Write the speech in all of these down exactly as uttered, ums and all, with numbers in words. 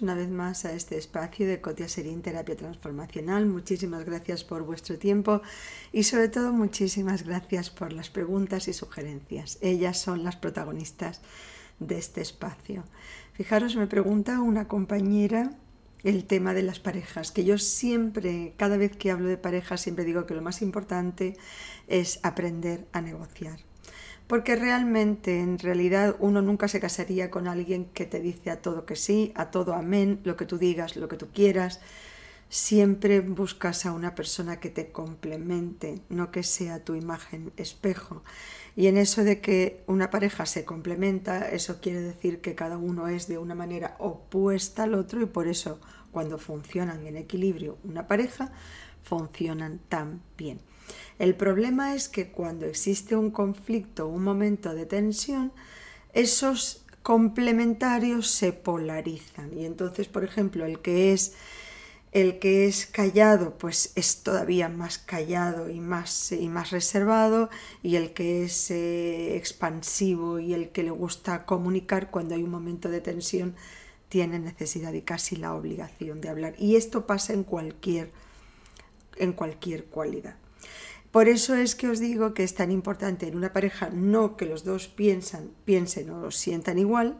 bienvenidos una vez más a este espacio de Cotia Serín Terapia Transformacional. Muchísimas gracias por vuestro tiempo y sobre todo muchísimas gracias por las preguntas y sugerencias. Ellas son las protagonistas de este espacio. Fijaros, me pregunta una compañera el tema de las parejas, que yo siempre, cada vez que hablo de parejas, siempre digo que lo más importante es aprender a negociar. Porque realmente, en realidad, uno nunca se casaría con alguien que te dice a todo que sí, a todo amén, lo que tú digas, lo que tú quieras. Siempre buscas a una persona que te complemente, no que sea tu imagen espejo. Y en eso de que una pareja se complementa, eso quiere decir que cada uno es de una manera opuesta al otro, y por eso cuando funcionan en equilibrio una pareja, funcionan tan bien. El problema es que cuando existe un conflicto, un momento de tensión, esos complementarios se polarizan. Y entonces, por ejemplo, el que es, el que es callado, pues es todavía más callado y más, y más reservado, y el que es eh, expansivo y el que le gusta comunicar, cuando hay un momento de tensión, tiene necesidad y casi la obligación de hablar. Y esto pasa en cualquier, en cualquier cualidad. Por eso es que os digo que es tan importante en una pareja no que los dos piensan, piensen o sientan igual,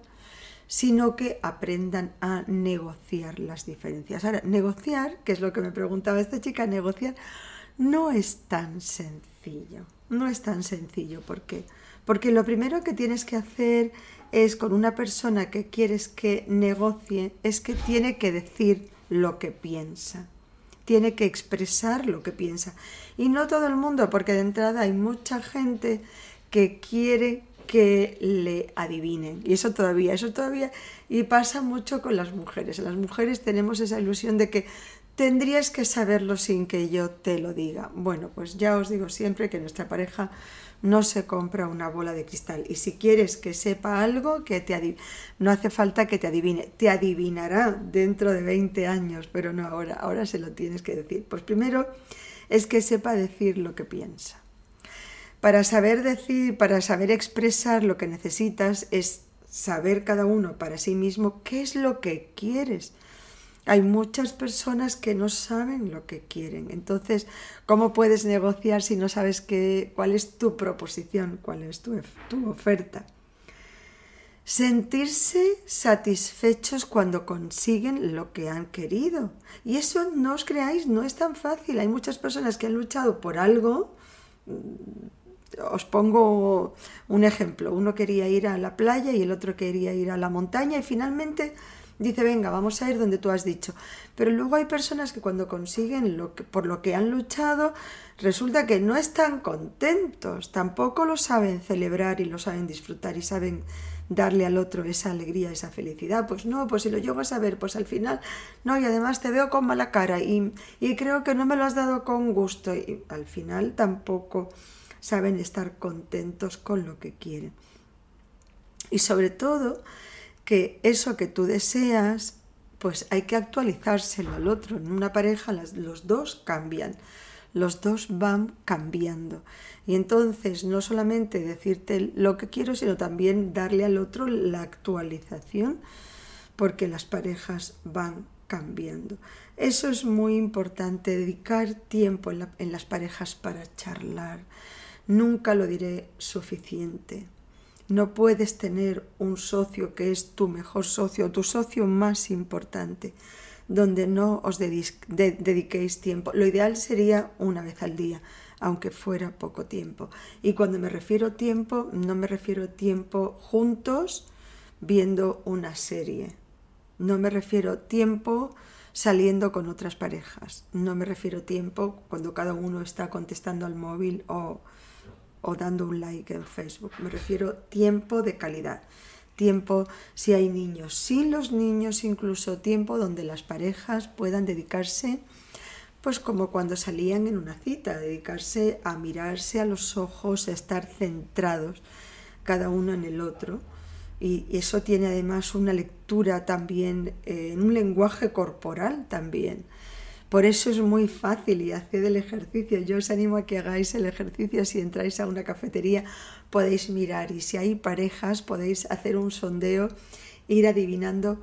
sino que aprendan a negociar las diferencias. Ahora, negociar, que es lo que me preguntaba esta chica, negociar no es tan sencillo. No es tan sencillo. ¿Por qué? Porque lo primero que tienes que hacer es, con una persona que quieres que negocie, es que tiene que decir lo que piensa. Tiene que expresar lo que piensa. Y no todo el mundo, porque de entrada hay mucha gente que quiere que le adivinen. Y eso todavía, eso todavía, y pasa mucho con las mujeres. Las mujeres tenemos esa ilusión de que tendrías que saberlo sin que yo te lo diga. Bueno, pues ya os digo siempre que nuestra pareja no se compra una bola de cristal. Y si quieres que sepa algo, que te adiv- no hace falta que te adivine. Te adivinará dentro de veinte años, pero no ahora. Ahora se lo tienes que decir. Pues primero es que sepa decir lo que piensa. Para saber decir, para saber expresar lo que necesitas, es saber cada uno para sí mismo qué es lo que quieres. Hay muchas personas que no saben lo que quieren. Entonces, ¿cómo puedes negociar si no sabes qué, cuál es tu proposición, cuál es tu, tu oferta? Sentirse satisfechos cuando consiguen lo que han querido. Y eso, no os creáis, no es tan fácil. Hay muchas personas que han luchado por algo. Os pongo un ejemplo. Uno quería ir a la playa y el otro quería ir a la montaña, y finalmente dice, venga, vamos a ir donde tú has dicho. Pero luego hay personas que cuando consiguen lo que, por lo que han luchado, resulta que no están contentos, tampoco lo saben celebrar y lo saben disfrutar y saben darle al otro esa alegría, esa felicidad. Pues no, pues si lo llego a saber, pues al final no, y además te veo con mala cara y, y creo que no me lo has dado con gusto, y al final tampoco saben estar contentos con lo que quieren. Y sobre todo, que eso que tú deseas, pues hay que actualizárselo al otro. En una pareja las, los dos cambian, los dos van cambiando. Y entonces no solamente decirte lo que quiero, sino también darle al otro la actualización, porque las parejas van cambiando. Eso es muy importante, dedicar tiempo en, la, en las parejas para charlar. Nunca lo diré suficiente. No puedes tener un socio que es tu mejor socio, tu socio más importante, donde no os dediquéis tiempo. Lo ideal sería una vez al día, aunque fuera poco tiempo. Y cuando me refiero tiempo, no me refiero tiempo juntos viendo una serie. No me refiero tiempo saliendo con otras parejas. No me refiero tiempo cuando cada uno está contestando al móvil o, o dando un like en Facebook. Me refiero tiempo de calidad. Tiempo, si hay niños, sin los niños, incluso tiempo donde las parejas puedan dedicarse, pues como cuando salían en una cita, dedicarse a mirarse a los ojos, a estar centrados cada uno en el otro. Y eso tiene además una lectura también, eh, en un lenguaje corporal también. Por eso es muy fácil, y haced el ejercicio. Yo os animo a que hagáis el ejercicio. Si entráis a una cafetería podéis mirar, y si hay parejas podéis hacer un sondeo, ir adivinando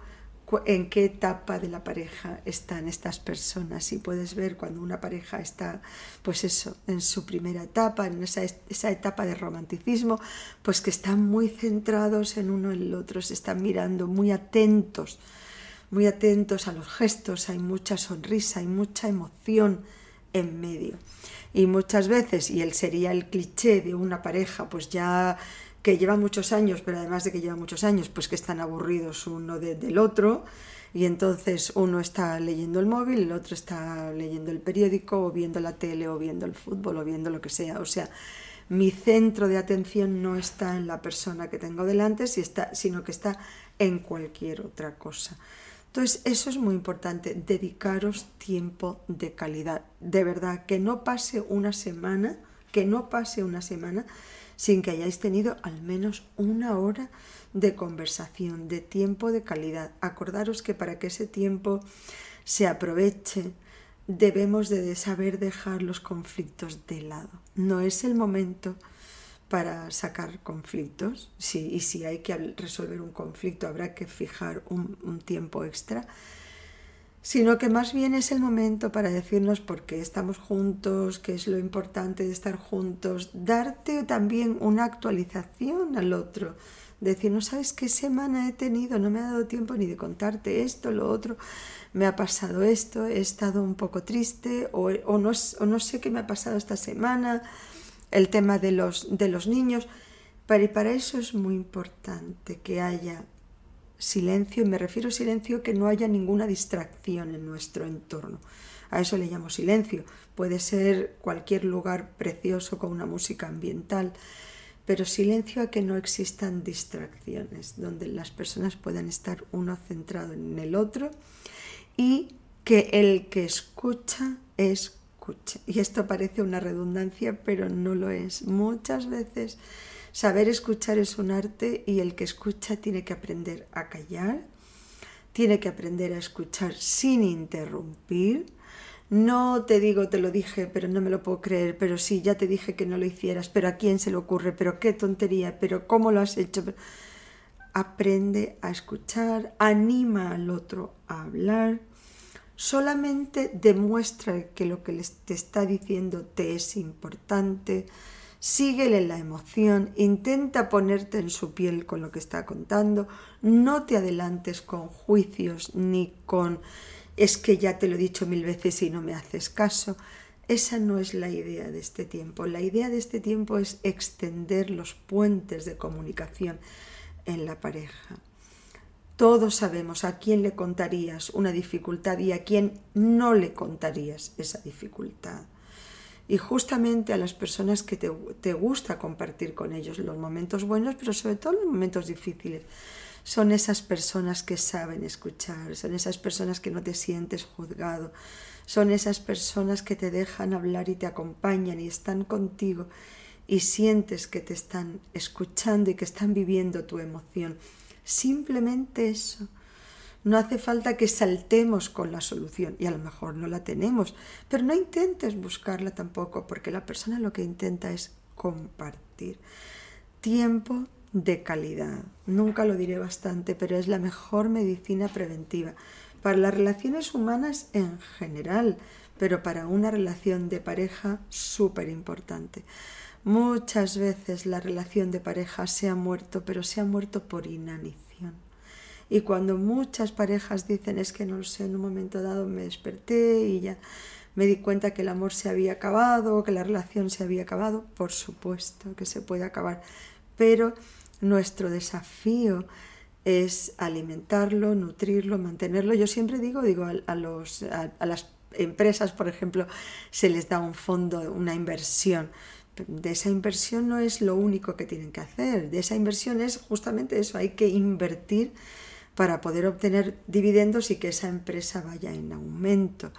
en qué etapa de la pareja están estas personas. Y puedes ver cuando una pareja está, pues eso, en su primera etapa, en esa, esa etapa de romanticismo, pues que están muy centrados en uno en el otro, se están mirando, muy atentos, muy atentos a los gestos, hay mucha sonrisa, hay mucha emoción en medio. Y muchas veces, y él sería el cliché de una pareja, pues ya que lleva muchos años, pero además de que lleva muchos años, pues que están aburridos uno de, del otro, y entonces uno está leyendo el móvil, el otro está leyendo el periódico, o viendo la tele, o viendo el fútbol, o viendo lo que sea. O sea, mi centro de atención no está en la persona que tengo delante, si está, sino que está en cualquier otra cosa. Entonces, eso es muy importante, dedicaros tiempo de calidad. De verdad, que no pase una semana, que no pase una semana, sin que hayáis tenido al menos una hora de conversación, de tiempo de calidad. Acordaros que para que ese tiempo se aproveche, debemos de saber dejar los conflictos de lado. No es el momento para sacar conflictos, sí, y si hay que resolver un conflicto habrá que fijar un, un tiempo extra, sino que más bien es el momento para decirnos por qué estamos juntos, qué es lo importante de estar juntos, darte también una actualización al otro, decir, no sabes qué semana he tenido, no me ha dado tiempo ni de contarte esto, lo otro, me ha pasado esto, he estado un poco triste o, o, no, o no sé qué me ha pasado esta semana, el tema de los, de los niños, pero para eso es muy importante que haya silencio, y me refiero a silencio que no haya ninguna distracción en nuestro entorno. A eso le llamo silencio. Puede ser cualquier lugar precioso con una música ambiental, pero silencio a que no existan distracciones, donde las personas puedan estar uno centrado en el otro y que el que escucha escuche. Y esto parece una redundancia, pero no lo es. Muchas veces saber escuchar es un arte y el que escucha tiene que aprender a callar, tiene que aprender a escuchar sin interrumpir. No te digo, te lo dije, pero no me lo puedo creer, pero sí, ya te dije que no lo hicieras, pero ¿a quién se le ocurre? Pero qué tontería, pero ¿cómo lo has hecho? Aprende a escuchar, anima al otro a hablar, solamente demuestra que lo que te está diciendo te es importante. Síguele la emoción, intenta ponerte en su piel con lo que está contando, no te adelantes con juicios ni con es que ya te lo he dicho mil veces y no me haces caso. Esa no es la idea de este tiempo. La idea de este tiempo es extender los puentes de comunicación en la pareja. Todos sabemos a quién le contarías una dificultad y a quién no le contarías esa dificultad. Y justamente a las personas que te, te gusta compartir con ellos los momentos buenos, pero sobre todo los momentos difíciles, son esas personas que saben escuchar, son esas personas que no te sientes juzgado, son esas personas que te dejan hablar y te acompañan y están contigo y sientes que te están escuchando y que están viviendo tu emoción. Simplemente eso. No hace falta que saltemos con la solución y a lo mejor no la tenemos, pero no intentes buscarla tampoco porque la persona lo que intenta es compartir. Tiempo de calidad. Nunca lo diré bastante, pero es la mejor medicina preventiva para las relaciones humanas en general, pero para una relación de pareja súper importante. Muchas veces la relación de pareja se ha muerto, pero se ha muerto por inanición. Y cuando muchas parejas dicen es que no lo sé, en un momento dado me desperté y ya me di cuenta que el amor se había acabado, que la relación se había acabado, por supuesto que se puede acabar, pero nuestro desafío es alimentarlo, nutrirlo, mantenerlo. Yo siempre digo, digo a, a, los, a, a las empresas, por ejemplo, se les da un fondo, una inversión. De esa inversión no es lo único que tienen que hacer, de esa inversión es justamente eso, hay que invertir para poder obtener dividendos y que esa empresa vaya en aumento.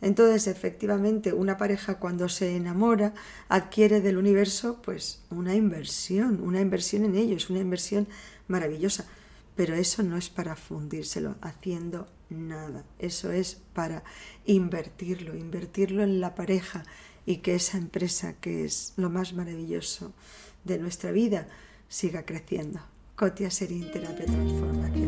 Entonces, efectivamente, una pareja cuando se enamora adquiere del universo pues una inversión, una inversión en ellos, una inversión maravillosa. Pero eso no es para fundírselo haciendo nada, eso es para invertirlo, invertirlo en la pareja y que esa empresa, que es lo más maravilloso de nuestra vida, siga creciendo. Cotia Serín Terapia Transformacional.